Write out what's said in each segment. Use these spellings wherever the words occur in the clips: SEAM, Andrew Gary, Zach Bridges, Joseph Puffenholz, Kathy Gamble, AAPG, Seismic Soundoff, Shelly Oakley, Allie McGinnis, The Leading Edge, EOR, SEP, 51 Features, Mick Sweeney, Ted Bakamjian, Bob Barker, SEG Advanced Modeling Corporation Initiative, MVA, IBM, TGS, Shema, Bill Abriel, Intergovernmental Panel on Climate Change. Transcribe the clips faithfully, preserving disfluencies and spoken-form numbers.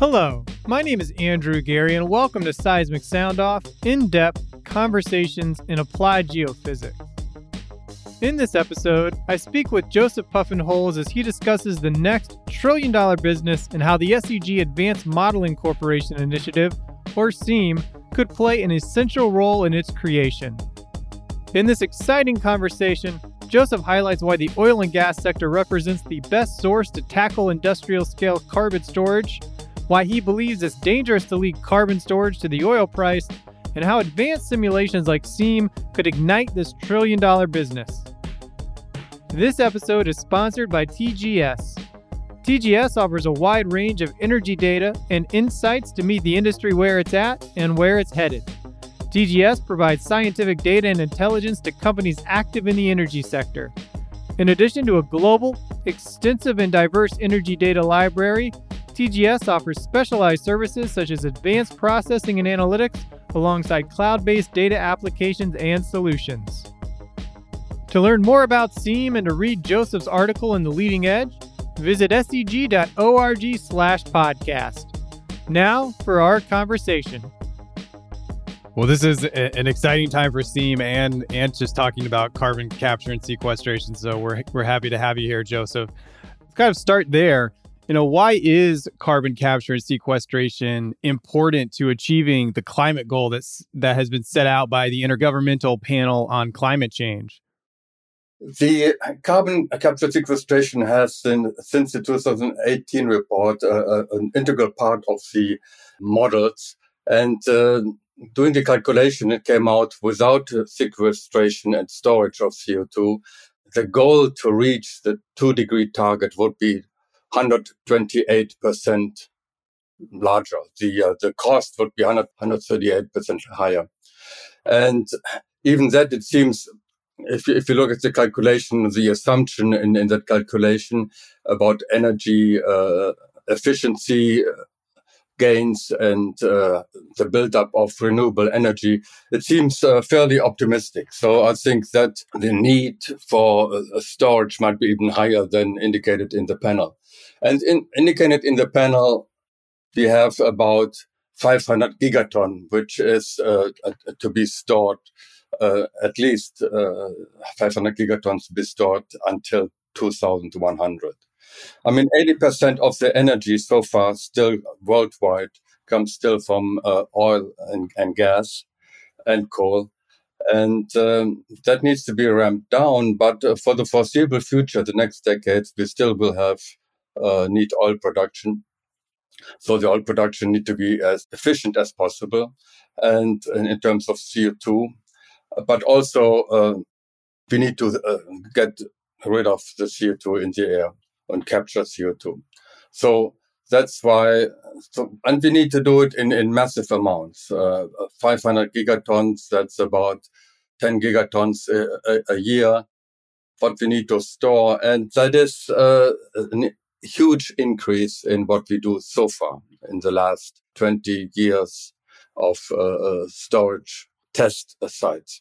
Hello, my name is Andrew Gary, and welcome to Seismic Soundoff, in-depth conversations in applied geophysics. In this episode, I speak with Joseph Puffenholz as he discusses the next trillion-dollar business and how the S E G Advanced Modeling Corporation Initiative, or SEAM, could play an essential role in its creation. In this exciting conversation, Joseph highlights why the oil and gas sector represents the best source to tackle industrial-scale carbon storage, why he believes it's dangerous to link carbon storage to the oil price, and how advanced simulations like SEAM could ignite this trillion-dollar business. This episode is sponsored by T G S. T G S offers a wide range of energy data and insights to meet the industry where it's at and where it's headed. T G S provides scientific data and intelligence to companies active in the energy sector. In addition to a global, extensive, and diverse energy data library, T G S offers specialized services such as advanced processing and analytics alongside cloud-based data applications and solutions. To learn more about SEAM and to read Joseph's article in The Leading Edge, visit S E G dot org slash podcast. Now for our conversation. Well, this is a, an exciting time for SEAM and and just talking about carbon capture and sequestration. So we're we're happy to have you here, Joseph. Let's kind of start there. You know, why is carbon capture and sequestration important to achieving the climate goal that's, that has been set out by the Intergovernmental Panel on Climate Change? The carbon capture sequestration has, been, since the twenty eighteen report, uh, an integral part of the models. And uh, doing the calculation, it came out without sequestration and storage of C O two, the goal to reach the two-degree target would be one hundred twenty-eight percent larger. The uh, the cost would be one hundred thirty-eight percent higher. And even that, it seems, if you, if you look at the calculation, the assumption in, in that calculation about energy uh, efficiency gains and uh, the buildup of renewable energy, it seems uh, fairly optimistic. So I think that the need for uh, storage might be even higher than indicated in the panel. And in, indicated in the panel, we have about five hundred gigaton, which is uh, to be stored, uh, at least uh, five hundred gigatons to be stored until two thousand one hundred. I mean, eighty percent of the energy so far still worldwide comes still from uh, oil and, and gas and coal. And um, that needs to be ramped down. But uh, for the foreseeable future, the next decades, we still will have Uh, need oil production. So the oil production need to be as efficient as possible and, and in terms of C O two. But also uh, we need to uh, get rid of the C O two in the air and capture C O two. So that's why, so, and we need to do it in, in massive amounts. Uh, five hundred gigatons, that's about ten gigatons a, a, a year, what we need to store. And that is uh, an huge increase in what we do so far in the last twenty years of uh, storage test sites.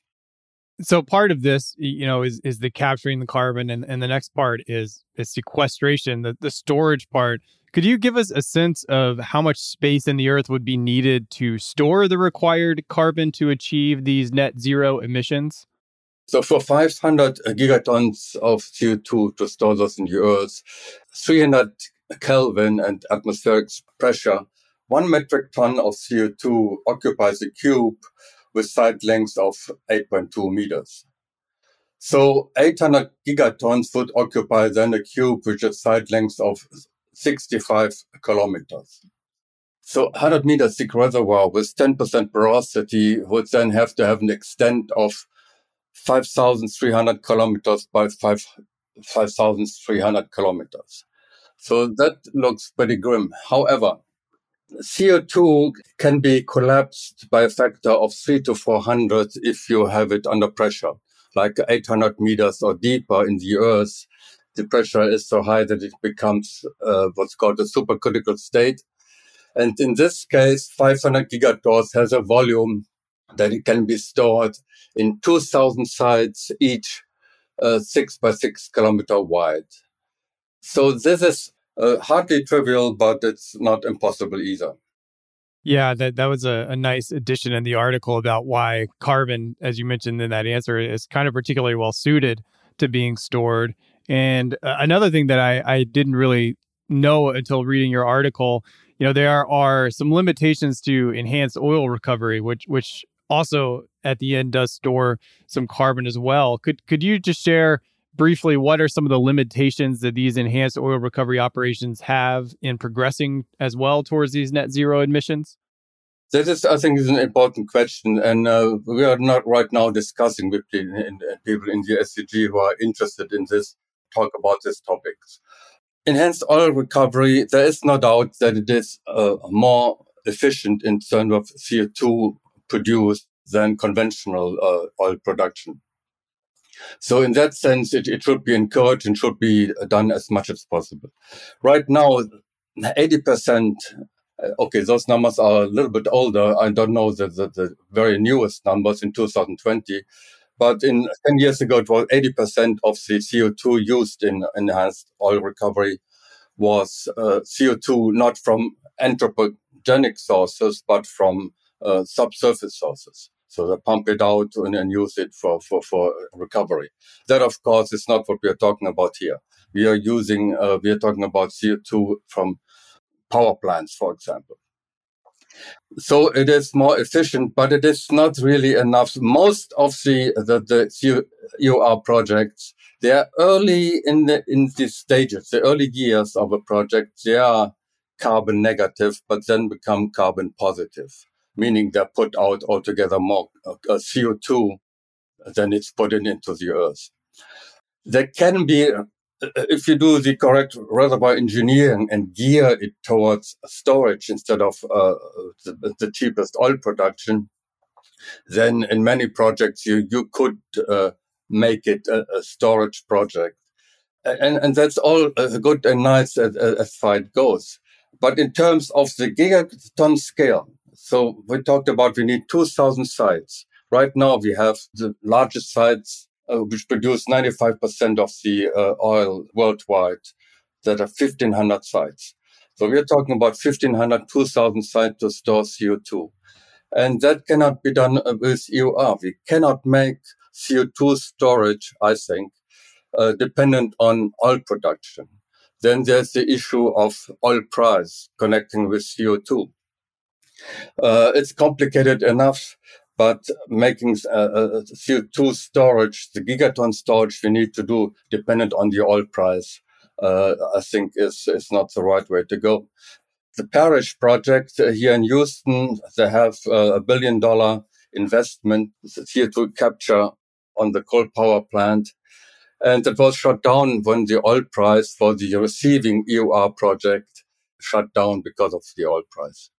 So part of this, you know, is is the capturing the carbon, and, and the next part is, is sequestration, the, the storage part. Could you give us a sense of how much space in the Earth would be needed to store the required carbon to achieve these net zero emissions? So for five hundred gigatons of C O two to store those in the Earth, three hundred Kelvin and atmospheric pressure, one metric ton of C O two occupies a cube with side lengths of eight point two meters. So eight hundred gigatons would occupy then a cube which has side lengths of sixty-five kilometers. So one hundred meters thick reservoir with ten percent porosity would then have to have an extent of five thousand three hundred kilometers by five thousand three hundred kilometers. So that looks pretty grim. However, C O two can be collapsed by a factor of three to four hundred if you have it under pressure, like eight hundred meters or deeper in the Earth. The pressure is so high that it becomes uh, what's called a supercritical state. And in this case, five hundred gigatons has a volume that it can be stored in two thousand sites each uh, six by six kilometer wide. So this is uh, hardly trivial, but it's not impossible either. Yeah, that, that was a, a nice addition in the article about why carbon, as you mentioned in that answer, is kind of particularly well suited to being stored. And uh, another thing that I, I didn't really know until reading your article, you know, there are some limitations to enhanced oil recovery, which which also at the end does store some carbon as well. Could could you just share briefly what are some of the limitations that these enhanced oil recovery operations have in progressing as well towards these net zero emissions? That is, I think, is an important question, and uh, we are not right now discussing with the, in, people in the S E G who are interested in this talk about these topics. Enhanced oil recovery, there is no doubt that it is uh, more efficient in terms of C O two produced than conventional uh, oil production. So in that sense, it, it should be encouraged and should be done as much as possible. Right now, eighty percent, okay, those numbers are a little bit older. I don't know the, the, the very newest numbers in two thousand twenty, but in ten years ago, it was eighty percent of the C O two used in enhanced oil recovery was uh, C O two not from anthropogenic sources, but from uh, subsurface sources. So they pump it out and, and use it for, for, for recovery. That, of course, is not what we are talking about here. We are using, uh, we are talking about C O two from power plants, for example. So it is more efficient, but it is not really enough. Most of the the, the E O R projects, they are early in the in the stages, the early years of a project. They are carbon negative, but then become carbon positive, meaning they put out altogether more uh, C O two than it's put in into the earth. There can be. If you do the correct reservoir engineering and gear it towards storage instead of uh, the, the cheapest oil production, then in many projects you you could uh, make it a, a storage project, and and that's all uh, good and nice as, as far it goes. But in terms of the gigaton scale, so we talked about we need two thousand sites. Right now we have the largest sites, Uh, which produce ninety-five percent of the uh, oil worldwide, that are fifteen hundred sites. So we're talking about fifteen hundred, two thousand sites to store C O two. And that cannot be done with E O R. We cannot make C O two storage, I think, uh, dependent on oil production. Then there's the issue of oil price connecting with C O two. Uh, it's complicated enough. But making uh, C O two storage, the gigaton storage we need to do dependent on the oil price, uh, I think is, is not the right way to go. The Parrish project here in Houston, they have a billion dollar investment, C O two capture on the coal power plant. And it was shut down when the oil price for the receiving E O R project shut down because of the oil price.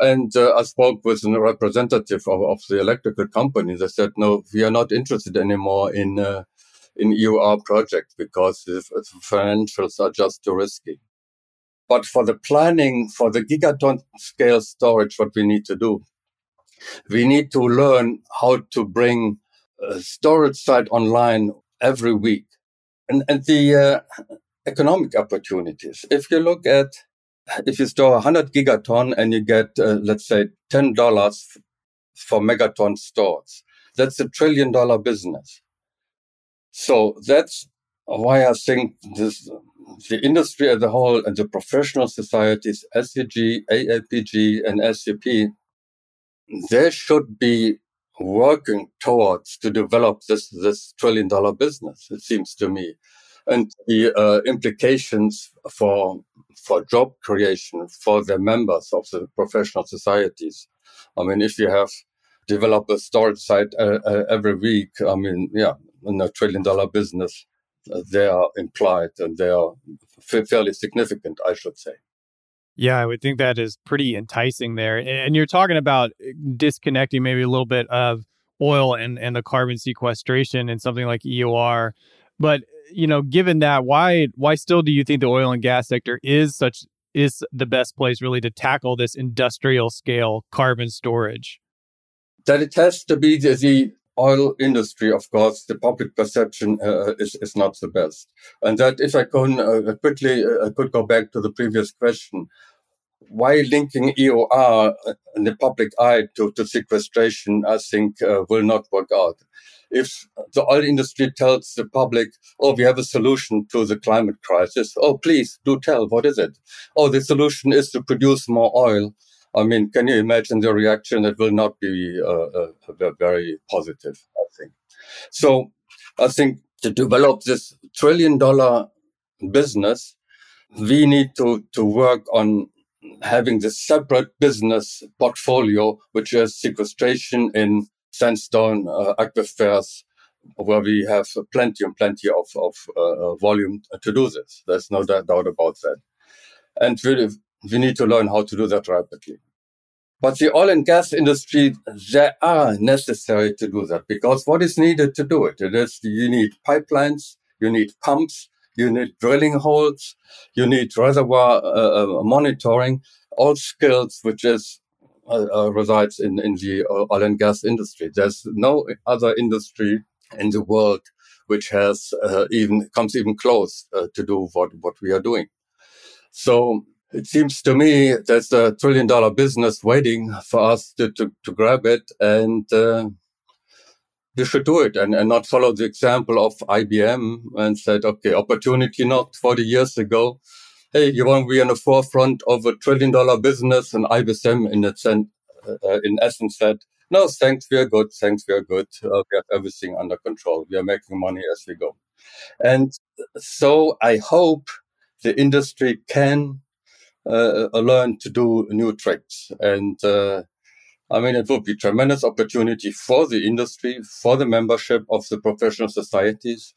And uh, I spoke with a representative of, of the electrical company. They said, no, we are not interested anymore in uh, in E O R projects because the financials are just too risky. But for the planning, for the gigaton scale storage, what we need to do, we need to learn how to bring a storage site online every week. And, and the uh, economic opportunities, if you look at if you store one hundred gigaton and you get, uh, let's say, ten dollars f- for megaton stores, that's a trillion dollar business. So that's why I think this, the industry as a whole and the professional societies, S E G, A A P G, and S E P, they should be working towards to develop this, this trillion dollar business, it seems to me. And the uh, implications for for job creation for the members of the professional societies. I mean, if you have developed a storage site uh, uh, every week, I mean, yeah, in a trillion dollar business, uh, they are implied and they are f- fairly significant, I should say. Yeah, I would think that is pretty enticing there. And you're talking about disconnecting maybe a little bit of oil and, and the carbon sequestration and something like E O R. But you know, given that, why why still do you think the oil and gas sector is such is the best place really to tackle this industrial scale carbon storage? That it has to be the, the oil industry, of course, the public perception uh, is, is not the best. And that, if I can uh, quickly, uh, could go back to the previous question, why linking E O R and the public eye to, to sequestration, I think, uh, will not work out. If the oil industry tells the public, oh, we have a solution to the climate crisis, oh, please do tell, what is it? Oh, the solution is to produce more oil. I mean, can you imagine the reaction? It will not be uh, uh, very positive, I think. So I think to develop this trillion-dollar business, we need to, to work on having this separate business portfolio, which is sequestration in sandstone uh, aquifers, where we have plenty and plenty of, of uh, volume to do this. There's no doubt about that. And really, we need to learn how to do that rapidly. But the oil and gas industry, they are necessary to do that, because what is needed to do it? It is, you need pipelines, you need pumps, you need drilling holes, you need reservoir uh, monitoring, all skills which is uh, uh, resides in, in the oil and gas industry. There's no other industry in the world which has uh, even comes even close uh, to do what, what we are doing. So it seems to me there's a trillion-dollar business waiting for us to, to, to grab it, and uh, we should do it and, and not follow the example of I B M and said, okay, opportunity knocked forty years ago. Hey, you want to be on the forefront of a trillion-dollar business? And I B M in, its, uh, in essence said, no, thanks, we are good, thanks, we are good. Uh, we have everything under control. We are making money as we go. And so I hope the industry can Uh, learn to do new tricks. And uh, I mean, it would be a tremendous opportunity for the industry, for the membership of the professional societies,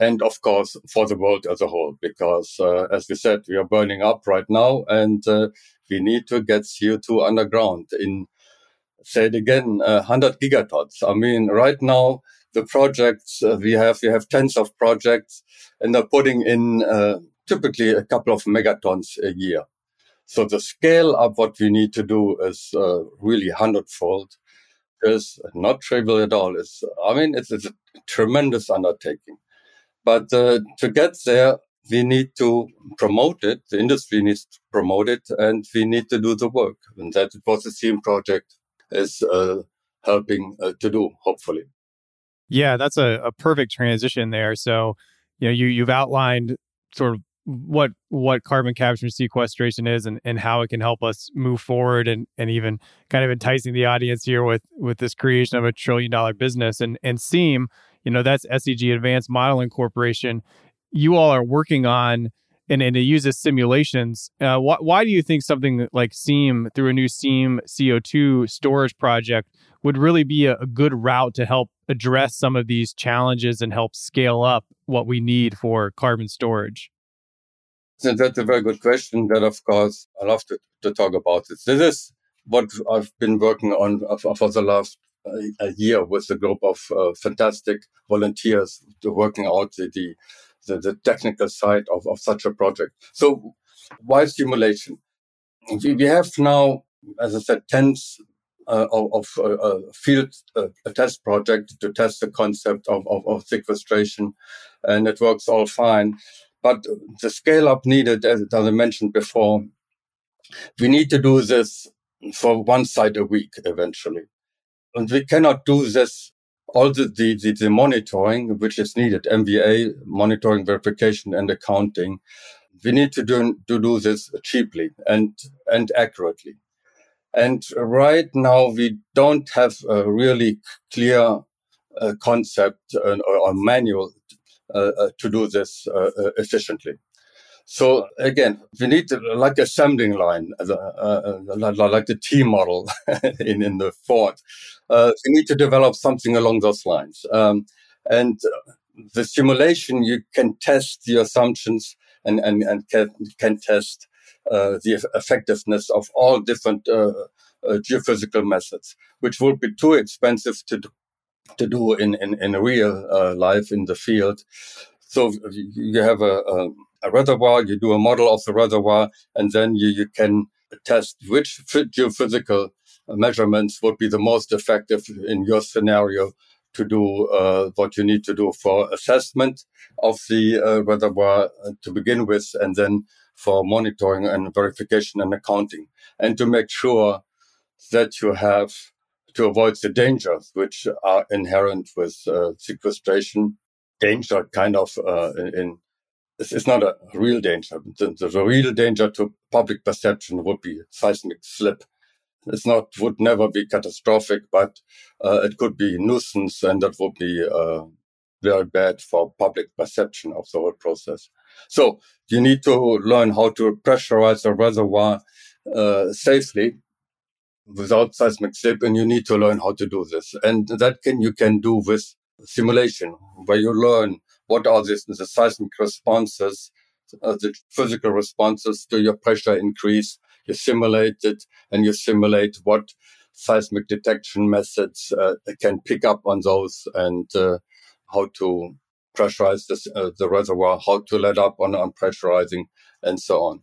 and of course, for the world as a whole, because uh, as we said, we are burning up right now, and uh, we need to get C O two underground in, say it again, uh, one hundred gigatons. I mean, right now, the projects uh, we have, we have tens of projects, and they're putting in uh, typically a couple of megatons a year. So the scale of what we need to do is uh, really hundredfold. It's not trivial at all. It's, I mean, it's, it's a tremendous undertaking. But uh, to get there, we need to promote it. The industry needs to promote it, and we need to do the work. And that was the SEAM project is uh, helping uh, to do, hopefully. Yeah, that's a, a perfect transition there. So, you know, you, you've outlined sort of what what carbon capture and sequestration is, and, and how it can help us move forward, and, and even kind of enticing the audience here with with this creation of a trillion dollar business. And and SEAM, you know, that's S E G Advanced Modeling Corporation. You all are working on, and, and it uses simulations. Uh, wh- why do you think something like SEAM, through a new SEAM C O two storage project, would really be a, a good route to help address some of these challenges and help scale up what we need for carbon storage? So that's a very good question that, of course, I love to, to talk about this. This is what I've been working on for the last uh, year with a group of uh, fantastic volunteers to working out the, the, the, the technical side of, of such a project. So why simulation? We, we have now, as I said, tens Uh, of a uh, uh, field uh, a test project to test the concept of, of, of sequestration, and it works all fine. But the scale-up needed, as, as I mentioned before, we need to do this for one site a week eventually. And we cannot do this, all the, the, the, the monitoring which is needed, M V A, monitoring, verification, and accounting. We need to do, to do this cheaply and and accurately. And right now, we don't have a really clear uh, concept uh, or, or manual uh, uh, to do this uh, uh, efficiently. So again, we need to, like assembling line, uh, uh, like the T model in, in the Ford. Uh, we need to develop something along those lines. Um, and the simulation, you can test the assumptions and, and, and can, can test Uh, the effectiveness of all different uh, uh, geophysical methods, which would be too expensive to do, to do in, in, in real uh, life in the field. So you have a, a, a reservoir, you do a model of the reservoir, and then you, you can test which geophysical measurements would be the most effective in your scenario to do uh, what you need to do for assessment of the uh, reservoir to begin with, and then for monitoring and verification and accounting, and to make sure that you have to avoid the dangers which are inherent with uh, sequestration. Danger kind of uh, in, in it's, it's not a real danger. The, the, the real danger to public perception would be seismic slip. It's not, would never be catastrophic, but uh, it could be nuisance, and that would be uh, very bad for public perception of the whole process. So you need to learn how to pressurize a reservoir uh, safely without seismic slip, and you need to learn how to do this. And that can you can do with simulation, where you learn what are the, the seismic responses, uh, the physical responses to your pressure increase. You simulate it, and you simulate what seismic detection methods uh, can pick up on those, and uh, how to pressurize this, uh, the reservoir, how to let up on unpressurizing, and so on.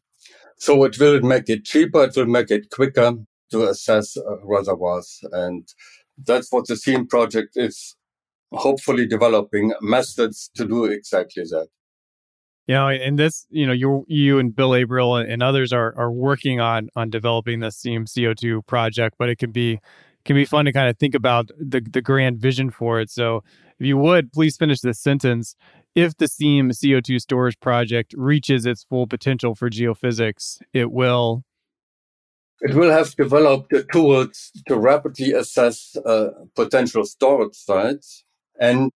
So it will make it cheaper, it will make it quicker to assess uh, reservoirs. And that's what the SEAM project is, hopefully developing methods to do exactly that. Yeah, and this, you know, you you and Bill Abriel and others are are working on on developing the SEAM C O two project, but it can be can be fun to kind of think about the the grand vision for it. So if you would, please finish this sentence. If the SEAM C O two storage project reaches its full potential for geophysics, it will... It will have developed the tools to rapidly assess uh, potential storage sites, and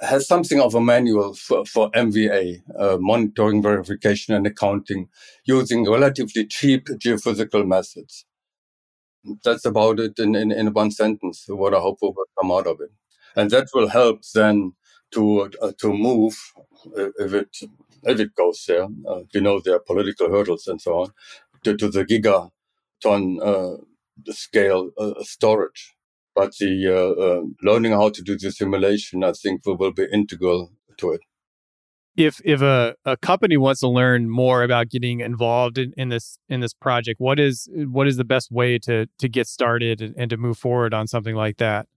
has something of a manual for, for M V A, uh, monitoring, verification, and accounting, using relatively cheap geophysical methods. That's about it in, in, in one sentence, what I hope will come out of it. And that will help then to uh, to move, uh, if it if it goes there, uh, you know, there are political hurdles and so on, to, to the gigaton uh, scale uh, storage. But the uh, uh, learning how to do the simulation, I think, will, will be integral to it. If if a, a company wants to learn more about getting involved in, in this in this project, what is what is the best way to to get started and, and to move forward on something like that?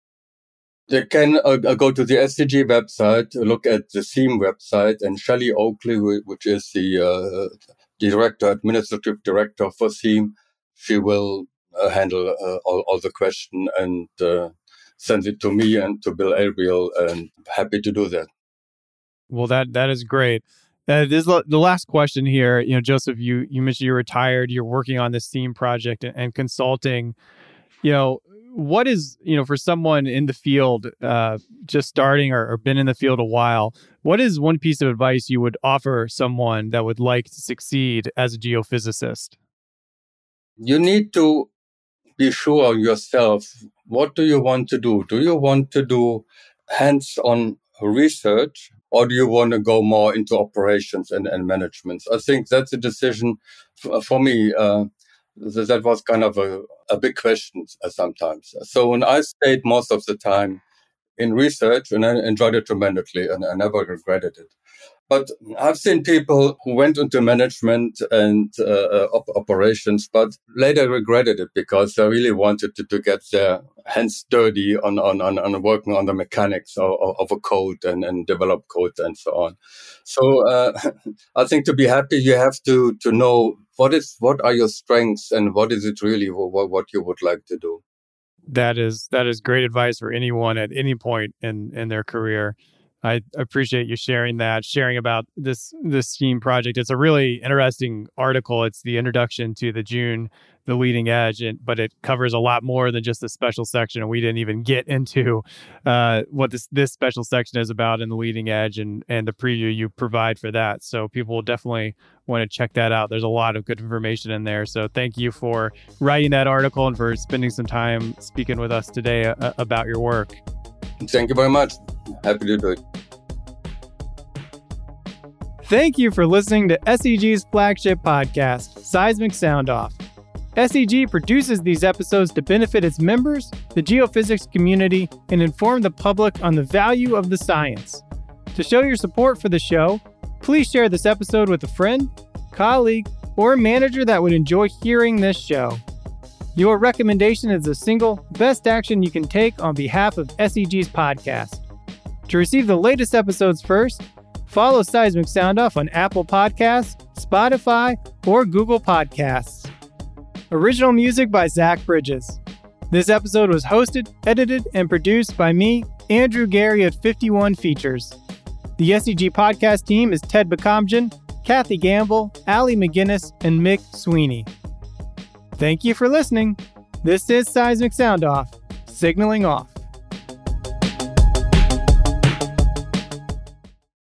They can uh, go to the S E G website, look at the SEAM website, and Shelly Oakley, which is the uh, director, administrative director for SEAM, she will Uh, handle uh, all, all the question and uh, send it to me and to Bill Abriel, and happy to do that. Well, that that is great. Uh, this is lo- the last question here. You know, Joseph, you you mentioned you're retired. You're working on this SEAM project and, and consulting. You know, what is you know for someone in the field, uh, just starting or, or been in the field a while, what is one piece of advice you would offer someone that would like to succeed as a geophysicist? You need to be sure yourself, what do you want to do? Do you want to do hands-on research, or do you want to go more into operations and, and management? I think that's a decision f- for me. Uh, th- that was kind of a, a big question uh, sometimes. So when I stayed most of the time in research, and I enjoyed it tremendously, and I never regretted it. But I've seen people who went into management and uh, op- operations, but later regretted it because they really wanted to, to get their hands dirty on on, on, on working on the mechanics of, of a code and, and develop code and so on. So uh, I think to be happy, you have to to know what is what are your strengths and what is it really what, what you would like to do. That is that is great advice for anyone at any point in, in their career. I appreciate you sharing that, sharing about this this SEAM project. It's a really interesting article. It's the introduction to the June, The Leading Edge, and, but it covers a lot more than just the special section. And we didn't even get into uh, what this this special section is about in The Leading Edge and, and the preview you provide for that. So people will definitely want to check that out. There's a lot of good information in there. So thank you for writing that article and for spending some time speaking with us today uh, about your work. Thank you very much. Happy to do it. Thank you for listening to S E G's flagship podcast, Seismic Soundoff. S E G produces these episodes to benefit its members, the geophysics community, and inform the public on the value of the science. To show your support for the show, please share this episode with a friend, colleague, or manager that would enjoy hearing this show. Your recommendation is the single best action you can take on behalf of S E G's podcast. To receive the latest episodes first, follow Seismic Soundoff on Apple Podcasts, Spotify, or Google Podcasts. Original music by Zach Bridges. This episode was hosted, edited, and produced by me, Andrew Gary of fifty-one Features. The S E G podcast team is Ted Bakamjian, Kathy Gamble, Allie McGinnis, and Mick Sweeney. Thank you for listening. This is Seismic Soundoff, signaling off.